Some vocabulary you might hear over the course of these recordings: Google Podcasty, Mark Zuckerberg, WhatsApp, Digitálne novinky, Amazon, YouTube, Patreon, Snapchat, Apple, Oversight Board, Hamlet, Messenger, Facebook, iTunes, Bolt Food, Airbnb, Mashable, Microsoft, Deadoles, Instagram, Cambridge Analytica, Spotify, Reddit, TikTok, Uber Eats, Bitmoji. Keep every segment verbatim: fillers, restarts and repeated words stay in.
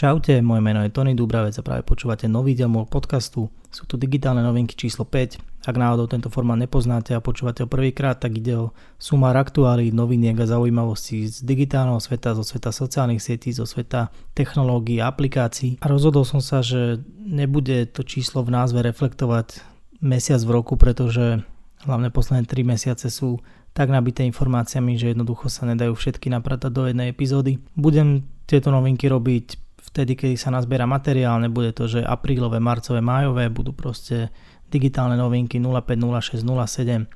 Čaute, moje meno je Tony Dúbravec a práve počúvate nový diel môjho podcastu. Sú tu digitálne novinky číslo päť. Ak náhodou tento formát nepoznáte a počúvate ho prvýkrát, tak ide o sumár aktuálí, noviniek a zaujímavostí z digitálneho sveta, zo sveta sociálnych sietí, zo sveta technológií a aplikácií. A rozhodol som sa, že nebude to číslo v názve reflektovať mesiac v roku, pretože hlavne posledné tri mesiace sú tak nabité informáciami, že jednoducho sa nedajú všetky napratať do jednej epizódy. Budem tieto novinky robiť vtedy, keď sa nazbiera materiál, nebude to, že aprílové, marcové, májové, budú proste digitálne novinky nula päť, nula šesť, nula sedem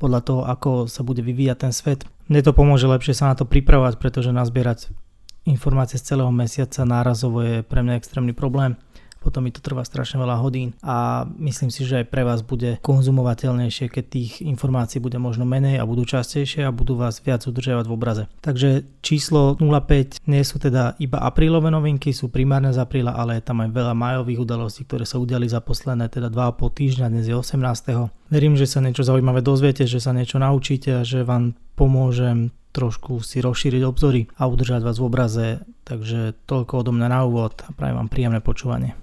podľa toho, ako sa bude vyvíjať ten svet. Mne to pomôže lepšie sa na to pripravovať, pretože nazbierať informácie z celého mesiaca nárazovo je pre mňa extrémny problém. Potom mi to trvá strašne veľa hodín a myslím si, že aj pre vás bude konzumovateľnejšie, keď tých informácií bude možno menej a budú častejšie a budú vás viac udržiavať v obraze. Takže číslo nula päť nie sú teda iba aprílové novinky, sú primárne z apríla, ale je tam aj veľa májových udalostí, ktoré sa udiali za posledné teda dva a pol týždňa, dnes je osemnásteho Verím, že sa niečo zaujímavé dozviete, že sa niečo naučíte a že vám pomôžem trošku si rozšíriť obzory a udržať vás v obraze. Takže toľko odo mňa na úvod a prajem vám príjemné počúvanie.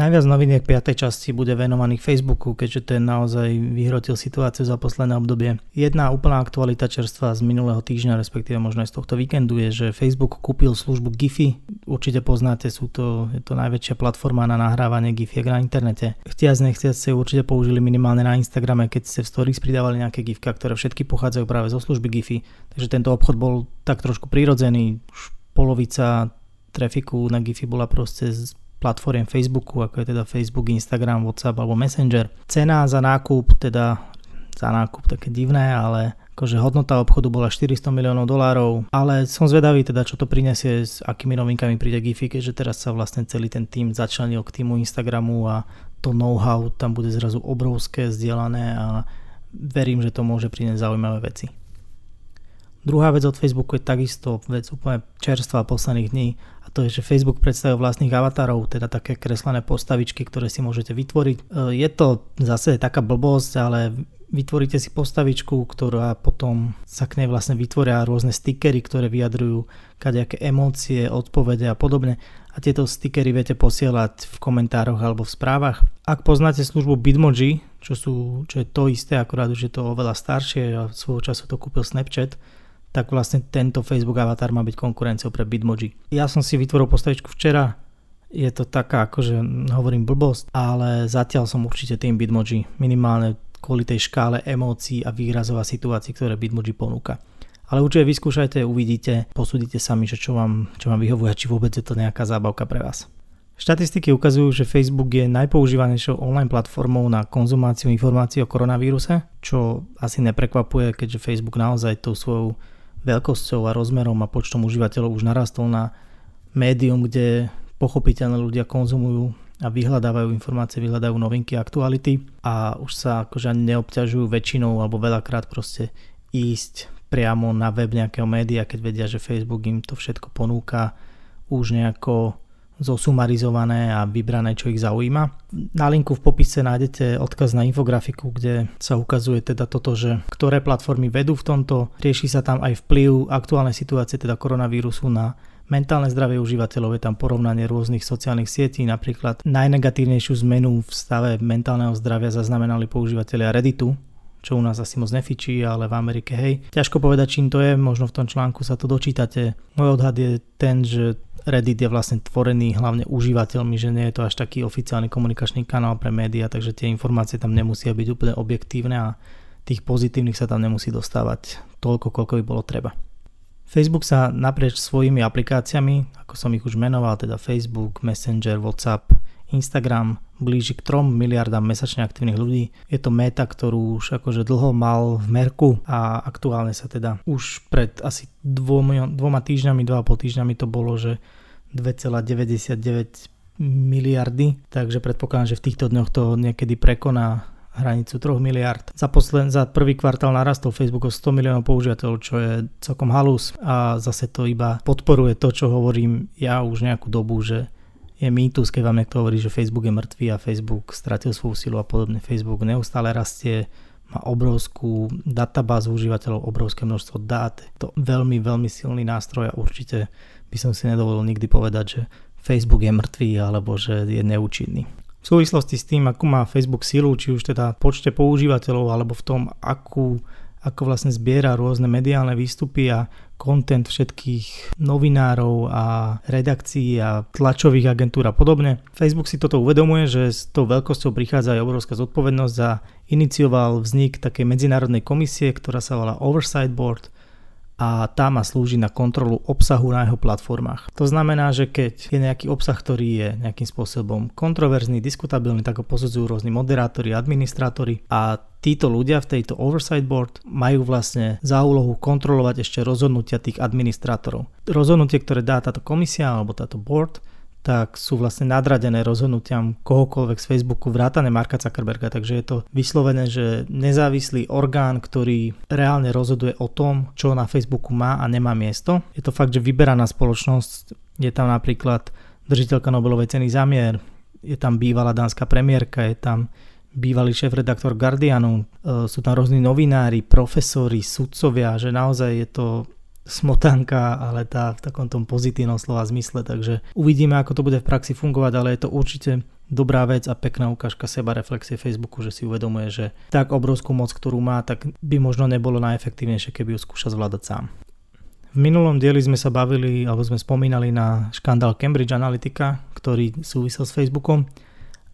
Najviac noviniek piatej časti bude venovaných Facebooku, keďže ten naozaj vyhrotil situáciu za posledné obdobie. Jedna úplná aktualita čerstva z minulého týždňa, respektíve možno aj z tohto víkendu, je, že Facebook kúpil službu Giphy. Určite poznáte, sú to, je to najväčšia platforma na nahrávanie gifiek na internete. Chtiac nechtiac ste určite použili minimálne na Instagrame, keď ste v stories pridávali nejaké gifka, ktoré všetky pochádzajú práve zo služby Giphy. Takže tento obchod bol tak trošku prirodzený. Už polovica trafiku na Giphy bola proste z platform Facebooku, ako je teda Facebook, Instagram, WhatsApp alebo Messenger. Cena za nákup, teda za nákup také divné, ale akože hodnota obchodu bola štyristo miliónov dolárov, ale som zvedavý teda, čo to prinesie, s akými novinkami príde Giphy, keďže teraz sa vlastne celý ten tým začlenil k týmu Instagramu a to know-how tam bude zrazu obrovské, zdieľané a verím, že to môže priniesť zaujímavé veci. Druhá vec od Facebooku je takisto vec úplne čerstvá posledných dní a to je, že Facebook predstavil vlastných avatarov, teda také kreslené postavičky, ktoré si môžete vytvoriť. Je to zase taká blbosť, ale vytvoríte si postavičku, ktorá potom sa k nej vlastne vytvoria rôzne stickery, ktoré vyjadrujú kadejaké emócie, odpovede a podobne. A tieto stickery viete posielať v komentároch alebo v správach. Ak poznáte službu Bitmoji, čo, sú, čo je to isté, akorát už je to oveľa staršie a svojho času to kúpil Snapchat, tak vlastne tento Facebook avatar má byť konkurenciou pre Bitmoji. Ja som si vytvoril postavičku včera, je to taká, akože hovorím blbosť, ale zatiaľ som určite tým Bitmoji, minimálne kvôli tej škále emócií a výrazov a situácií, ktoré Bitmoji ponúka. Ale určite vyskúšajte, uvidíte, posúdite sami, že čo vám, čo vám vyhovuje, či vôbec je to nejaká zábavka pre vás. Štatistiky ukazujú, že Facebook je najpoužívanejšou online platformou na konzumáciu informácií o koronavíruse, čo asi neprekvapuje, keďže Facebook naozaj tou svojou veľkosťou a rozmerom a počtom užívateľov už narastol na médium, kde pochopiteľne ľudia konzumujú a vyhľadávajú informácie, vyhľadajú novinky, aktuality a už sa akože ani neobťažujú väčšinou alebo veľakrát proste ísť priamo na web nejakého média, keď vedia, že Facebook im to všetko ponúka už nejako zosumarizované a vybrané, čo ich zaujíma. Na linku v popise nájdete odkaz na infografiku, kde sa ukazuje teda toto, že ktoré platformy vedú v tomto. Rieši sa tam aj vplyv aktuálnej situácie, teda koronavírusu na mentálne zdravie užívateľov. Je tam porovnanie rôznych sociálnych sietí, napríklad najnegatívnejšiu zmenu v stave mentálneho zdravia zaznamenali používatelia Redditu, čo u nás asi moc nefičí, ale v Amerike hej. Ťažko povedať, čím to je, možno v tom článku sa to dočítate. Môj odhad je ten, že Reddit je vlastne tvorený hlavne užívateľmi, že nie je to až taký oficiálny komunikačný kanál pre médiá, takže tie informácie tam nemusia byť úplne objektívne a tých pozitívnych sa tam nemusí dostávať toľko, koľko by bolo treba. Facebook sa naprieč svojimi aplikáciami, ako som ich už menoval, teda Facebook, Messenger, WhatsApp, Instagram, blíži k trom miliardám mesačne aktívnych ľudí. Je to meta, ktorú už akože dlho mal v merku a aktuálne sa teda už pred asi dvoma, dvoma týždňami, dva a pol týždňami to bolo, že dve celé deväťdesiatdeväť miliardy, takže predpokladám, že v týchto dňoch to niekedy prekoná hranicu troch miliárd. Za, posledn- za prvý kvartál narastol Facebook o sto miliónov používateľov, čo je celkom halus a zase to iba podporuje to, čo hovorím ja už nejakú dobu, že je mýtus, keď vám niekto hovorí, že Facebook je mŕtvý a Facebook stratil svoju silu a podobne. Facebook neustále rastie, má obrovskú databázu užívateľov, obrovské množstvo dát. To veľmi, veľmi silný nástroj a určite by som si nedovolil nikdy povedať, že Facebook je mŕtvý alebo že je neúčinný. V súvislosti s tým, akú má Facebook silu, či už teda v počte používateľov alebo v tom, akú, ako vlastne zbiera rôzne mediálne výstupy a kontent všetkých novinárov a redakcií a tlačových agentúr a podobne. Facebook si toto uvedomuje, že s tou veľkosťou prichádza aj obrovská zodpovednosť a inicioval vznik takej medzinárodnej komisie, ktorá sa volá Oversight Board a tá má slúži na kontrolu obsahu na jeho platformách. To znamená, že keď je nejaký obsah, ktorý je nejakým spôsobom kontroverzný, diskutabilný, tak ho posudzujú rôzni moderátori, administrátori a títo ľudia v tejto Oversight Board majú vlastne za úlohu kontrolovať ešte rozhodnutia tých administrátorov. Rozhodnutie, ktoré dá táto komisia alebo táto board, tak sú vlastne nadradené rozhodnutiam kohokoľvek z Facebooku vrátane Marka Zuckerberga, takže je to vyslovené, že nezávislý orgán, ktorý reálne rozhoduje o tom, čo na Facebooku má a nemá miesto. Je to fakt, že vyberaná spoločnosť, je tam napríklad držiteľka Nobelovej ceny za mier, je tam bývalá dánska premiérka, je tam bývalý šéf-redaktor Guardianu, sú tam rôzni novinári, profesori, sudcovia, že naozaj je to smotanka, ale tá v takom tom pozitívnom slova zmysle, takže uvidíme, ako to bude v praxi fungovať, ale je to určite dobrá vec a pekná ukážka sebareflexie Facebooku, že si uvedomuje, že tak obrovskú moc, ktorú má, tak by možno nebolo najefektívnejšie, keby ju skúšal zvládať sám. V minulom dieli sme sa bavili, alebo sme spomínali na škandál Cambridge Analytica, ktorý súvisel s Facebookom.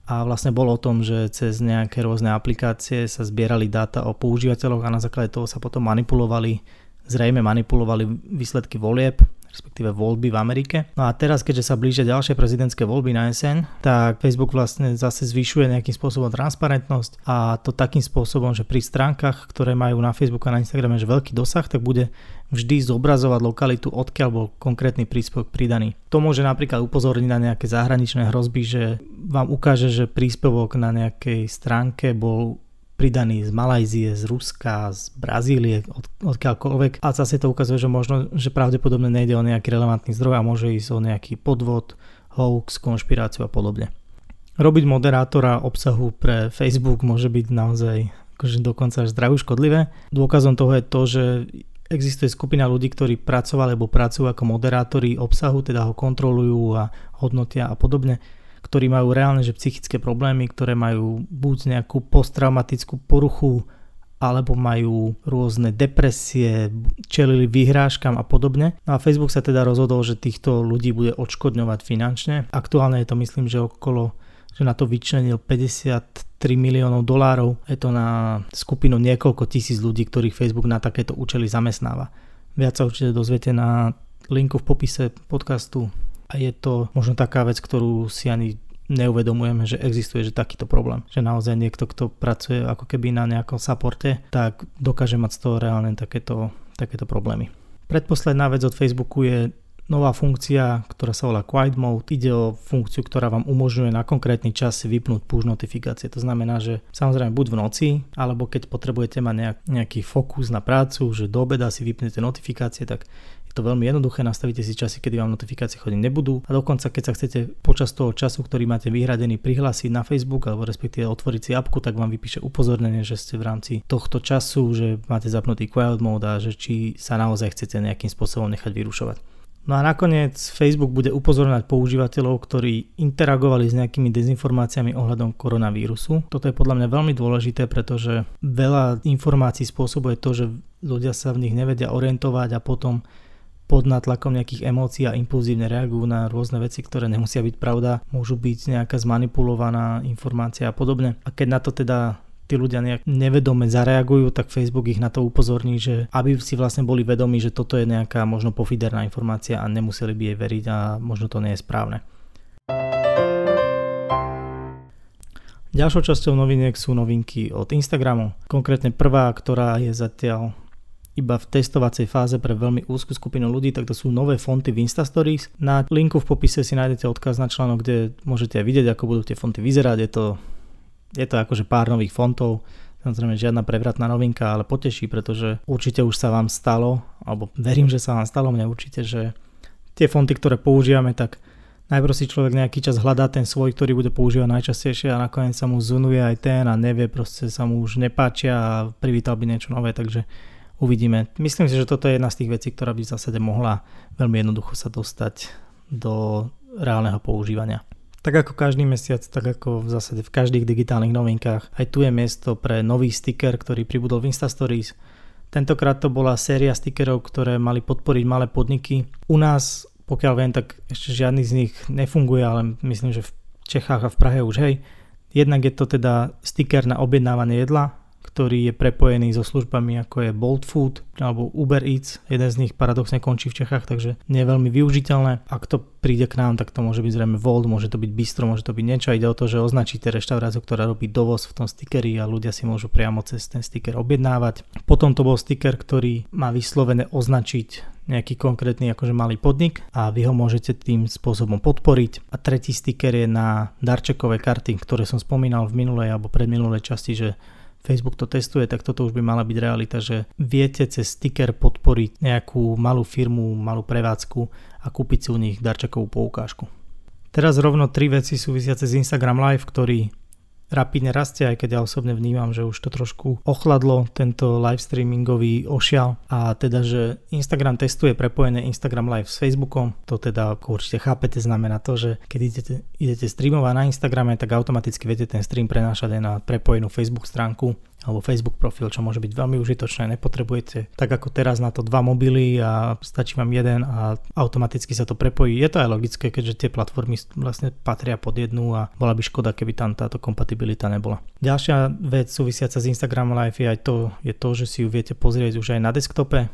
A vlastne bolo o tom, že cez nejaké rôzne aplikácie sa zbierali dáta o používateľoch a na základe toho sa potom manipulovali, zrejme manipulovali výsledky volieb, respektíve voľby v Amerike. No a teraz, keďže sa blížia ďalšie prezidentské voľby na jeseň, tak Facebook vlastne zase zvyšuje nejakým spôsobom transparentnosť a to takým spôsobom, že pri stránkach, ktoré majú na Facebooku a na Instagrame že veľký dosah, tak bude vždy zobrazovať lokalitu, odkiaľ bol konkrétny príspevok pridaný. To môže napríklad upozorniť na nejaké zahraničné hrozby, že vám ukáže, že príspevok na nejakej stránke bol pridaný z Malajzie, z Ruska, z Brazílie, od, odkiaľkoľvek. A zase to ukazuje, že možno, že pravdepodobne nejde o nejaký relevantný zdroj a môže ísť o nejaký podvod, hoax, konšpiráciu a podobne. Robiť moderátora obsahu pre Facebook môže byť naozaj akože dokonca až zdraviu škodlivé. Dôkazom toho je to, že existuje skupina ľudí, ktorí pracovali alebo pracujú ako moderátori obsahu, teda ho kontrolujú a hodnotia a podobne, ktorí majú reálne že psychické problémy, ktoré majú buď nejakú posttraumatickú poruchu, alebo majú rôzne depresie, čelili vyhrážkam a podobne. No a Facebook sa teda rozhodol, že týchto ľudí bude odškodňovať finančne. Aktuálne je to myslím, že okolo, že na to vyčlenil päťdesiattri miliónov dolárov. Je to na skupinu niekoľko tisíc ľudí, ktorých Facebook na takéto účely zamestnáva. Viac sa určite dozviete na linku v popise podcastu a je to možno taká vec, ktorú si ani neuvedomujeme, že existuje že takýto problém. Že naozaj niekto, kto pracuje ako keby na nejakom supporte, tak dokáže mať z toho reálne takéto, takéto problémy. Predposledná vec od Facebooku je nová funkcia, ktorá sa volá Quiet Mode. Ide o funkciu, ktorá vám umožňuje na konkrétny čas vypnúť push notifikácie. To znamená, že samozrejme buď v noci, alebo keď potrebujete mať nejak, nejaký fokus na prácu, že do obeda si vypnete notifikácie, tak je to veľmi jednoduché. Nastavíte si časy, kedy vám notifikácie chodiť nebudú. A dokonca, keď sa chcete počas toho času, ktorý máte vyhradený, prihlásiť na Facebook alebo respektíve otvoriť si apku, tak vám vypíše upozornenie, že ste v rámci tohto času, že máte zapnutý Quiet Mode a že či sa naozaj chcete nejakým spôsobom nechať vyrušovať. No a nakoniec Facebook bude upozorňovať používateľov, ktorí interagovali s nejakými dezinformáciami ohľadom koronavírusu. Toto je podľa mňa veľmi dôležité, pretože veľa informácií spôsobuje to, že ľudia sa v nich nevedia orientovať a potom pod nátlakom nejakých emócií a impulzívne reagujú na rôzne veci, ktoré nemusia byť pravda, môžu byť nejaká zmanipulovaná informácia a podobne. A keď na to teda tí ľudia nejak nevedome zareagujú, tak Facebook ich na to upozorní, že aby si vlastne boli vedomí, že toto je nejaká možno pofiderná informácia a nemuseli by jej veriť a možno to nie je správne. Ďalšou časťou noviniek sú novinky od Instagramu. Konkrétne prvá, ktorá je zatiaľ iba v testovacej fáze pre veľmi úzkú skupinu ľudí, tak to sú nové fonty v Instastories. Na linku v popise si nájdete odkaz na článok, kde môžete aj vidieť, ako budú tie fonty vyzerať. Je to Je to akože pár nových fontov, samozrejme žiadna prevratná novinka, ale poteší, pretože určite už sa vám stalo, alebo verím, že sa vám stalo, mne určite, že tie fonty, ktoré používame, tak Najprv si človek nejaký čas hľadá ten svoj, ktorý bude používať najčastejšie a nakoniec sa mu zunuje aj ten a nevie, proste sa mu už nepáčia a privítal by niečo nové, takže uvidíme. Myslím si, že toto je jedna z tých vecí, ktorá by v zásade mohla veľmi jednoducho sa dostať do reálneho používania. Tak ako každý mesiac, tak ako v zásade v každých digitálnych novinkách, aj tu je miesto pre nový sticker, ktorý pribudol v Instastories. Tentokrát to bola séria stickerov, ktoré mali podporiť malé podniky. U nás, pokiaľ viem, tak ešte žiadny z nich nefunguje, ale myslím, že v Čechách a v Prahe už hej. Jednak je to teda sticker na objednávanie jedla, ktorý je prepojený so službami ako je Bolt Food alebo Uber Eats. Jeden z nich paradoxne končí v Čechách, takže nie je veľmi využiteľné. Ak to príde k nám, tak to môže byť zrejme Volt, môže to byť bistro, môže to byť niečo. Ide o to, že označíte reštauráciu, ktorá robí dovoz v tom stickeri a ľudia si môžu priamo cez ten sticker objednávať. Potom to bol sticker, ktorý má vyslovene označiť nejaký konkrétny akože malý podnik a vy ho môžete tým spôsobom podporiť. A tretí sticker je na darčekové karty, ktoré som spomínal v minulej alebo predminulej časti, že Facebook to testuje, tak toto už by mala byť realita, že viete cez sticker podporiť nejakú malú firmu, malú prevádzku a kúpiť si u nich darčekovú poukážku. Teraz rovno tri veci súvisiace s Instagram Live, ktorý rapidne rastie, aj keď ja osobne vnímam, že už to trošku ochladlo tento live streamingový ošial a teda, že Instagram testuje prepojené Instagram Live s Facebookom. To teda ako určite chápete, znamená to, že keď idete, idete streamovať na Instagrame, tak automaticky viete ten stream prenášať aj na prepojenú Facebook stránku alebo Facebook profil, čo môže byť veľmi užitočné. Nepotrebujete tak ako teraz na to dva mobily a stačí vám jeden a automaticky sa to prepojí. Je to aj logické, keďže tie platformy vlastne patria pod jednu a bola by škoda, keby tam táto kompatibilita nebola. Ďalšia vec súvisiaca s Instagram Live je aj to, je to, že si ju viete pozrieť už aj na desktope.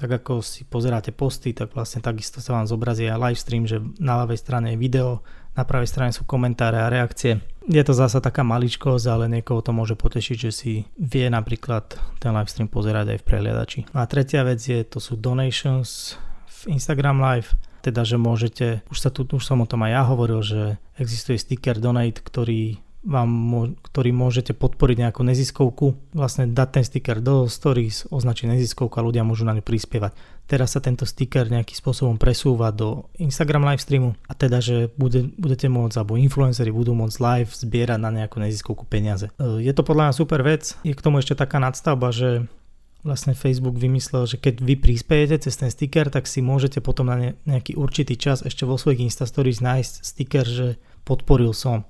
Tak ako si pozeráte posty, tak vlastne takisto sa vám zobrazí aj live stream, že na ľavej strane je video, na pravej strane sú komentáre a reakcie. Je to zasa taká maličkosť, ale niekoho to môže potešiť, že si vie napríklad ten live stream pozerať aj v prehliadači. A tretia vec je, to sú donations v Instagram Live, teda že môžete, už sa tu, už som o tom aj ja hovoril, že existuje sticker donate, ktorý vám, ktorý môžete podporiť nejakú neziskovku, vlastne dať ten sticker do stories, označiť neziskovku a ľudia môžu na ňu prispievať. Teraz sa tento sticker nejakým spôsobom presúva do Instagram live streamu a teda, že bude, budete môcť, alebo influenceri budú môcť live zbierať na nejakú neziskovku peniaze. Je to podľa mňa super vec, je k tomu ešte taká nadstavba, že vlastne Facebook vymyslel, že keď vy prispiejete cez ten sticker, tak si môžete potom na nejaký určitý čas ešte vo svojich Instastories nájsť sticker, že podporil som.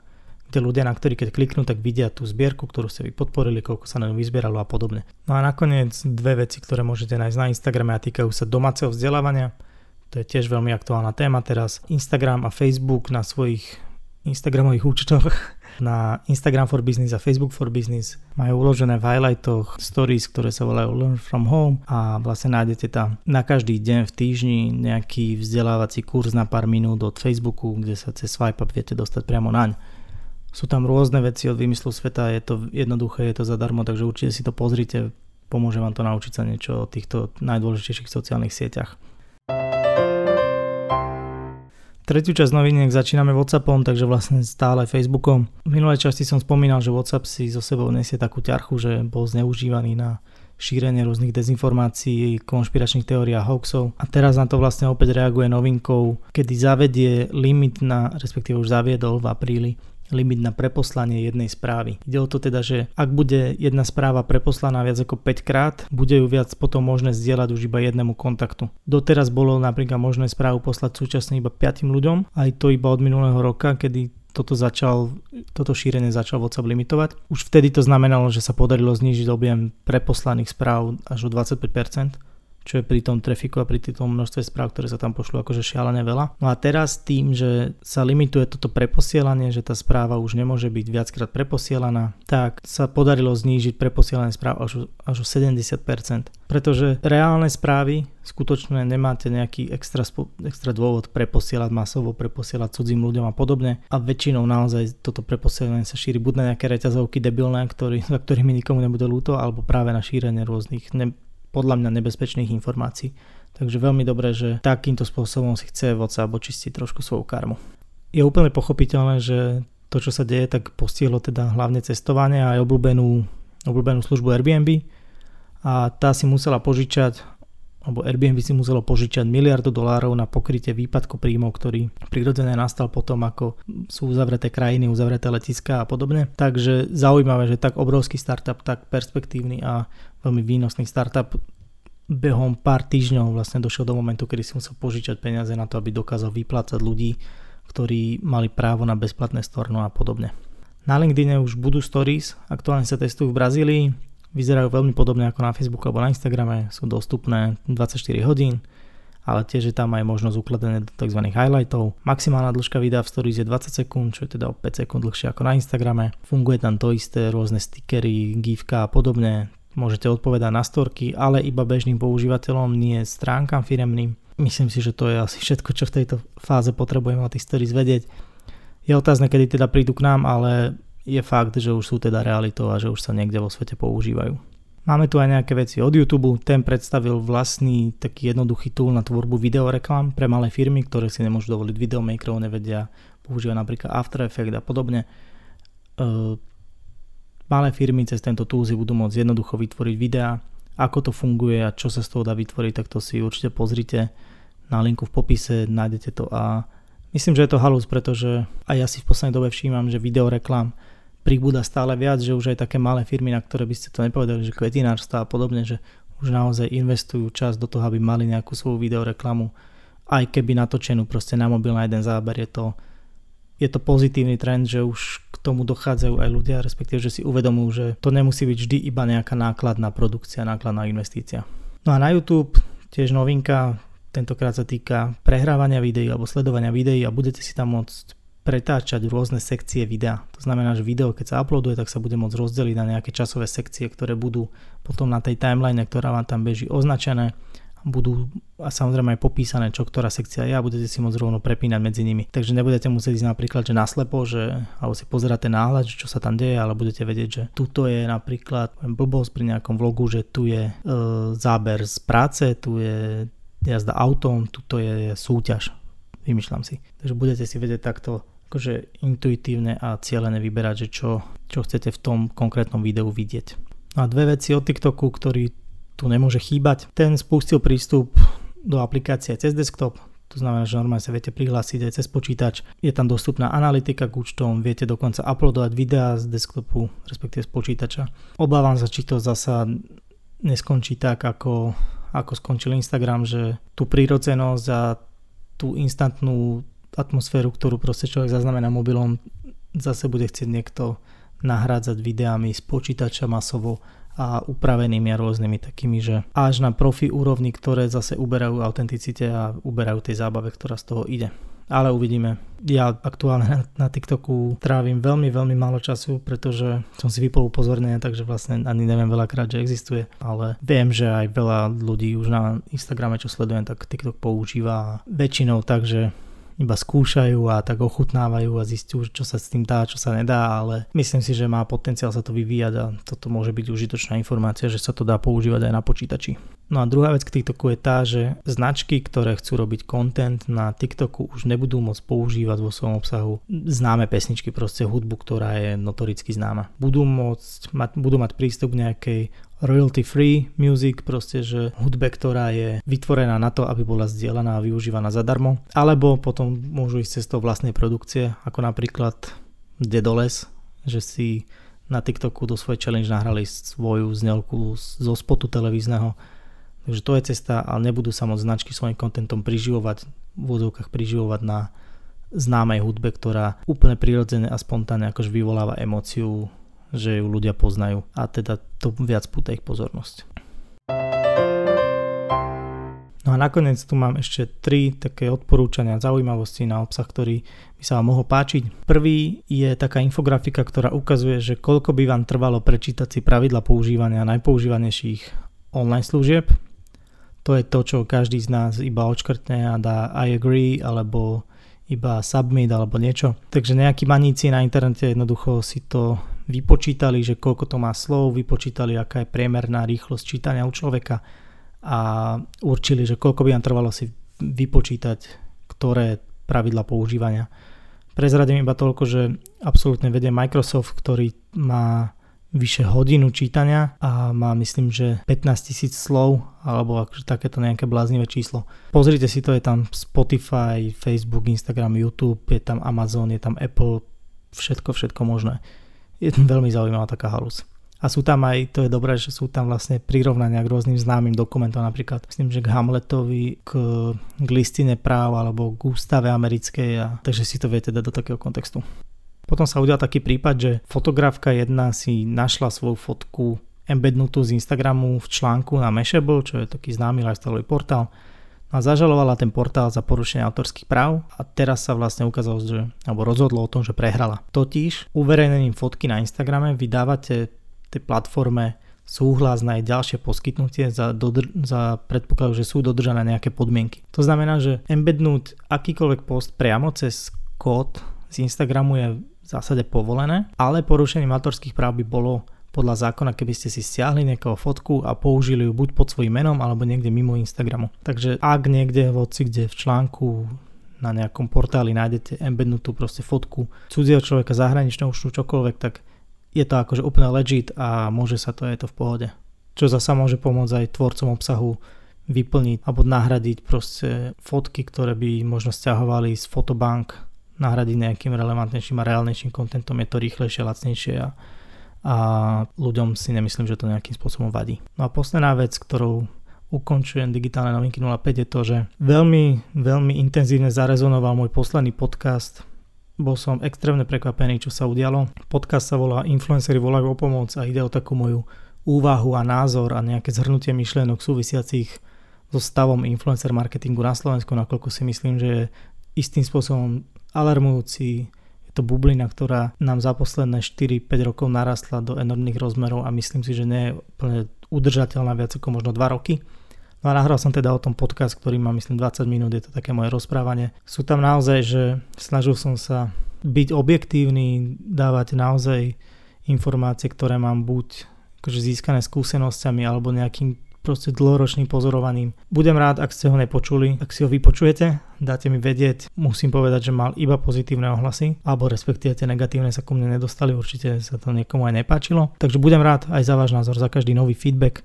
Tie ľudia, na ktorí keď kliknú, tak vidia tú zbierku, ktorú ste vy podporili, koľko sa na ňu vyzbieralo a podobne. No a nakoniec dve veci, ktoré môžete nájsť na Instagrame a týkajú sa domáceho vzdelávania. To je tiež veľmi aktuálna téma teraz. Instagram a Facebook na svojich Instagramových účtoch, na Instagram for Business a Facebook for Business majú uložené v highlightoch stories, ktoré sa volajú Learn from Home a vlastne nájdete tam na každý deň v týždni nejaký vzdelávací kurz na pár minút od Facebooku, kde sa cez swipe up viete dostať priamo naň. Sú tam rôzne veci od výmyslu sveta, je to jednoduché, je to zadarmo, takže určite si to pozrite, pomôže vám to naučiť sa niečo o týchto najdôležitejších sociálnych sieťach. Tretiu časť noviniek začíname WhatsAppom, takže vlastne stále Facebookom. V minulej časti som spomínal, že WhatsApp si so sebou nesie takú ťarchu, že bol zneužívaný na šírenie rôznych dezinformácií, konšpiračných teórií a hoaxov. A teraz na to vlastne opäť reaguje novinkou, kedy zavedie limit na, respektíve už zaviedol v apríli, limit na preposlanie jednej správy. Ide o to teda, že ak bude jedna správa preposlaná viac ako päť krát, bude ju viac potom možné zdieľať už iba jednému kontaktu. Doteraz bolo napríklad možné správu poslať súčasne iba piatim ľuďom, aj to iba od minulého roka, kedy toto začal, toto šírenie začal WhatsApp limitovať. Už vtedy to znamenalo, že sa podarilo znížiť objem preposlaných správ až o dvadsaťpäť percent, čo je pri tom trafiku a pri tom množstve správ, ktoré sa tam pošlú akože šialene veľa. No a teraz tým, že sa limituje toto preposielanie, že tá správa už nemôže byť viackrát preposielaná, tak sa podarilo znížiť preposielanie správ až, až o sedemdesiat percent. Pretože reálne správy skutočne nemáte nejaký extra, extra dôvod preposielať masovo, preposielať cudzím ľuďom a podobne. A väčšinou naozaj toto preposielanie sa šíri buď na nejaké reťazovky debilné, ktorý, za ktorými nikomu nebude ľúto, alebo práve na šírenie rôznych ne- podľa mňa nebezpečných informácií. Takže veľmi dobré, že takýmto spôsobom si chce WhatsApp očistiť trošku svoju karmu. Je úplne pochopiteľné, že to, čo sa deje, tak postihlo teda hlavne cestovanie a aj obľúbenú, obľúbenú službu Airbnb a tá si musela požičať alebo Airbnb si muselo požičať miliardu dolárov na pokrytie výpadku príjmov, ktorý prirodzene nastal potom, ako sú uzavreté krajiny, uzavreté letiská a podobne. Takže zaujímavé, že tak obrovský startup, tak perspektívny a veľmi výnosný startup behom pár týždňov vlastne došiel do momentu, kedy si musel požičať peniaze na to, aby dokázal vyplácať ľudí, ktorí mali právo na bezplatné storno a podobne. Na LinkedIne už budú stories, aktuálne sa testujú v Brazílii, vyzerajú veľmi podobne ako na Facebooku alebo na Instagrame, sú dostupné dvadsaťštyri hodín, ale tiež je tam aj možnosť ukladania do tzv. Highlightov. Maximálna dĺžka videa v stories je dvadsať sekúnd, čo je teda o päť sekúnd dlhšie ako na Instagrame. Funguje tam to isté, rôzne stickery, gifka a podobne. Môžete odpovedať na storky, ale iba bežným používateľom, nie stránkam firemným. Myslím si, že to je asi všetko, čo v tejto fáze potrebujeme o tých stories vedieť. Je otázne, kedy teda prídu k nám, ale je fakt, že už sú teda realitou a že už sa niekde vo svete používajú. Máme tu aj nejaké veci od YouTube. Ten predstavil vlastný taký jednoduchý tool na tvorbu videoreklám pre malé firmy, ktoré si nemôžu dovoliť videomakerov, nevedia používať napríklad After Effects a podobne. Malé firmy cez tento tool si budú môcť jednoducho vytvoriť videá. Ako to funguje a čo sa z toho dá vytvoriť, tak to si určite pozrite. Na linku v popise nájdete to a myslím, že je to halus, pretože aj ja si v poslednej dobe všímam, že videoreklám pribúda stále viac, že už aj také malé firmy, na ktoré by ste to nepovedali, že kvetinárstva a podobne, že už naozaj investujú čas do toho, aby mali nejakú svoju videoreklamu, aj keby natočenú proste na mobil na jeden záber. Je to, je to pozitívny trend, že už k tomu dochádzajú aj ľudia, respektíve, že si uvedomujú, že to nemusí byť vždy iba nejaká nákladná produkcia, nákladná investícia. No a na YouTube tiež novinka. Tentokrát sa týka prehrávania videí alebo sledovania videí a budete si tam môcť pretáčať rôzne sekcie videa. To znamená, že video, keď sa uploaduje, tak sa bude môcť rozdeliť na nejaké časové sekcie, ktoré budú potom na tej timeline, ktorá vám tam beží, označené. Budú a samozrejme aj popísané, čo ktorá sekcia je a budete si môcť rovno prepínať medzi nimi. Takže nebudete musieť ísť napríklad, že naslepo, že alebo si pozeráte náhľad, čo sa tam deje, ale budete vedieť, že tuto je napríklad blbosť pri nejakom vlogu, že tu je e, záber z práce, tu je jazda autom, tuto je súťaž, vymýšľam si. Takže budete si vedieť takto akože intuitívne a cieľene vyberať, že čo, čo chcete v tom konkrétnom videu vidieť. No a dve veci od TikToku, ktorý tu nemôže chýbať. Ten spustil prístup do aplikácie cez desktop, to znamená, že normálne sa viete prihlásiť aj cez počítač. Je tam dostupná analytika k účtom, viete dokonca uploadovať videá z desktopu, respektíve z počítača. Obávam sa, či to zasa neskončí tak, ako ako skončil Instagram, že tú prírodzenosť a tú instantnú atmosféru, ktorú proste človek zaznamená mobilom, zase bude chcieť niekto nahrádzať videami z počítača masovo a upravenými a rôznymi takými, že až na profi úrovni, ktoré zase uberajú autenticite a uberajú tej zábave, ktorá z toho ide. Ale uvidíme. Ja aktuálne na TikToku trávim veľmi, veľmi málo času, pretože som si vypol upozornenia, takže vlastne ani neviem veľakrát, že existuje. Ale viem, že aj veľa ľudí už na Instagrame, čo sledujem, tak TikTok používa väčšinou, takže iba skúšajú a tak ochutnávajú a zistujú, čo sa s tým dá, čo sa nedá, ale myslím si, že má potenciál sa to vyvíjať a toto môže byť užitočná informácia, že sa to dá používať aj na počítači. No a druhá vec k TikToku je tá, že značky, ktoré chcú robiť content na TikToku, už nebudú môcť používať vo svojom obsahu známe pesničky, proste hudbu, ktorá je notoricky známa. Budú môcť mať, budú mať prístup k nejakej royalty free music, proste že hudbe, ktorá je vytvorená na to, aby bola zdieľaná a využívaná zadarmo, alebo potom môžu ísť cestou vlastnej produkcie, ako napríklad Deadoles, že si na TikToku do svojej challenge nahrali svoju znelku zo spotu televízneho. Takže to je cesta, ale nebudú sa môcť značky svojim kontentom priživovať, v úvodzovkách priživovať na známej hudbe, ktorá úplne prirodzene a spontánne akož vyvoláva emóciu, že ju ľudia poznajú a teda to viac púta ich pozornosť. No a nakoniec tu mám ešte tri také odporúčania, zaujímavosti na obsah, ktorý by sa vám mohol páčiť. Prvý je taká infografika, ktorá ukazuje, že koľko by vám trvalo prečítať si pravidla používania najpoužívanejších online služieb. To je to, čo každý z nás iba odškrtne a dá I agree alebo iba submit alebo niečo. Takže nejakí maníci na internete jednoducho si to vypočítali, že koľko to má slov, vypočítali, aká je priemerná rýchlosť čítania u človeka a určili, že koľko by vám trvalo si vypočítať, ktoré pravidla používania. Prezradím iba toľko, že absolútne vedie Microsoft, ktorý má vyše hodinu čítania a má myslím, že pätnásť tisíc slov alebo akože takéto nejaké bláznivé číslo. Pozrite si to, je tam Spotify, Facebook, Instagram, YouTube, je tam Amazon, je tam Apple, všetko, všetko možné. Je to veľmi zaujímavá taká halus. A sú tam aj, to je dobré, že sú tam vlastne prirovnania k rôznym známym dokumentom, napríklad myslím, že k Hamletovi, k, k listine práv alebo k ústave americkej, a takže si to vie teda do takého kontextu. Potom sa udial taký prípad, že fotografka jedna si našla svoju fotku embednutú z Instagramu v článku na Mashable, čo je taký známy lifestyle portál, a zažalovala ten portál za porušenie autorských práv a teraz sa vlastne ukázalo, že, alebo rozhodlo o tom, že prehrala. Totiž uverejnením fotky na Instagrame vydávate tej platforme súhlas na jej ďalšie poskytnutie za, dodr- za predpokladu, že sú dodržané nejaké podmienky. To znamená, že embednúť akýkoľvek post priamo cez kód z Instagramu je v zásade povolené, ale porušením autorských práv by bolo podľa zákona, keby ste si stiahli nejakú fotku a použili ju buď pod svojím menom alebo niekde mimo Instagramu. Takže ak niekde hoci kde v článku na nejakom portáli nájdete embednutú proste fotku cudzieho človeka, zahraničného, už čokoľvek, tak je to akože úplne legit a môže sa to, je to v pohode. Čo zasa môže pomôcť aj tvorcom obsahu vyplniť alebo nahradiť proste fotky, ktoré by možno stiahovali z fotobank, nahradiť nejakým relevantnejším a reálnejším kontentom, je to rýchlejšie, lacnejšie a, a ľuďom si nemyslím, že to nejakým spôsobom vadí. No a posledná vec, ktorou ukončujem digitálne novinky nula päť, je to, že veľmi, veľmi intenzívne zarezonoval môj posledný podcast. Bol som extrémne prekvapený, čo sa udialo. Podcast sa volá Influenceri volajú o pomoc a ide o takú moju úvahu a názor a nejaké zhrnutie myšlienok súvisiacich so stavom influencer marketingu na Slovensku, nakoľko si myslím, že je istým spôsobom alarmujúci. Je to bublina, ktorá nám za posledné štyri až päť rokov narastla do enormných rozmerov a myslím si, že nie je úplne udržateľná viac ako možno dva roky. No a nahral som teda o tom podcast, ktorý má myslím dvadsať minút, je to také moje rozprávanie. Sú tam naozaj, že snažil som sa byť objektívny, dávať naozaj informácie, ktoré mám buď akože získané skúsenosťami alebo nejakým proste dlhoročným pozorovaním. Budem rád, ak ste ho nepočuli, ak si ho vypočujete, dáte mi vedieť. Musím povedať, že mal iba pozitívne ohlasy, alebo respektíve tie negatívne sa ku mne nedostali, určite sa to niekomu aj nepáčilo. Takže budem rád aj za váš názor, za každý nový feedback.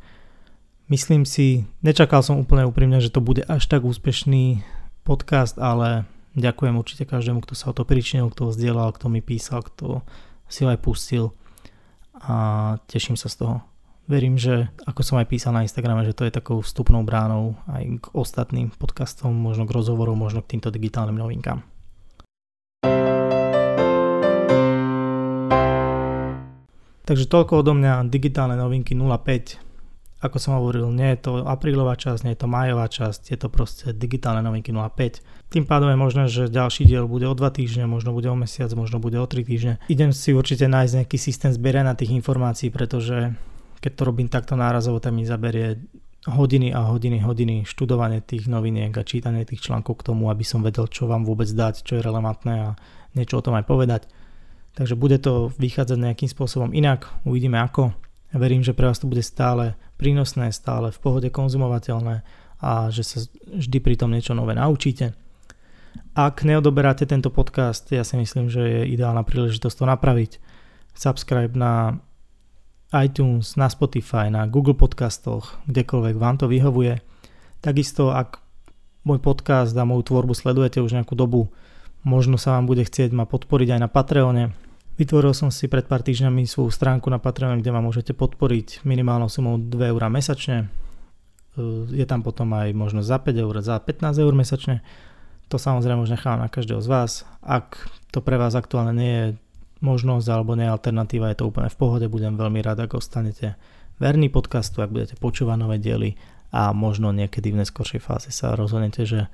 Myslím si, nečakal som úplne úprimne, že to bude až tak úspešný podcast, ale ďakujem určite každému, kto sa o to pričinil, kto ho zdieľal, kto mi písal, kto si ho aj pustil a teším sa z toho. Verím, že ako som aj písal na Instagrame, že to je takou vstupnou bránou aj k ostatným podcastom, možno k rozhovoru, možno k týmto digitálnym novinkám. Takže toľko odo mňa digitálne novinky nula päť. Ako som hovoril, nie je to aprílová časť, nie je to májová časť, je to proste digitálne novinky nula päť. Tým pádom je možné, že ďalší diel bude o dva týždne, možno bude o mesiac, možno bude o tri týždne. Idem si určite nájsť nejaký systém zbierania tých informácií, pretože keď to robím takto nárazovo, tak mi zaberie hodiny a hodiny, hodiny študovanie tých noviniek a čítanie tých článkov k tomu, aby som vedel, čo vám vôbec dať, čo je relevantné a niečo o tom aj povedať. Takže bude to vychádzať nejakým spôsobom inak, uvidíme ako. Verím, že pre vás to bude stále prínosné, stále v pohode konzumovateľné a že sa vždy pri tom niečo nové naučíte. Ak neodoberáte tento podcast, ja si myslím, že je ideálna príležitosť to napraviť. Subscribe na iTunes, na Spotify, na Google Podcastoch, kdekoľvek vám to vyhovuje. Takisto, ak môj podcast a moju tvorbu sledujete už nejakú dobu, možno sa vám bude chcieť ma podporiť aj na Patreone. Vytvoril som si pred pár týždňami svoju stránku na Patreon, kde ma môžete podporiť minimálnou sumou dve eurá mesačne. Je tam potom aj možno za päť eur, za pätnásť eur mesačne. To samozrejme už nechám na každého z vás. Ak to pre vás aktuálne nie je možnosť alebo nie je alternatíva, je to úplne v pohode. Budem veľmi rád, ak ostanete verní podcastu, ak budete počúvať nové diely a možno niekedy v neskoršej fáze sa rozhodnete, že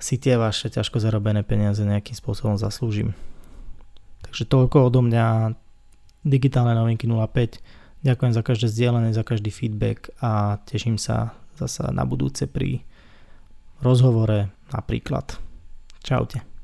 si tie vaše ťažko zarobené peniaze nejakým spôsobom zaslúžim. Takže toľko odo mňa digitálne novinky nula päť. Ďakujem za každé zdieľanie, za každý feedback a teším sa zasa na budúce pri rozhovore napríklad. Čaute.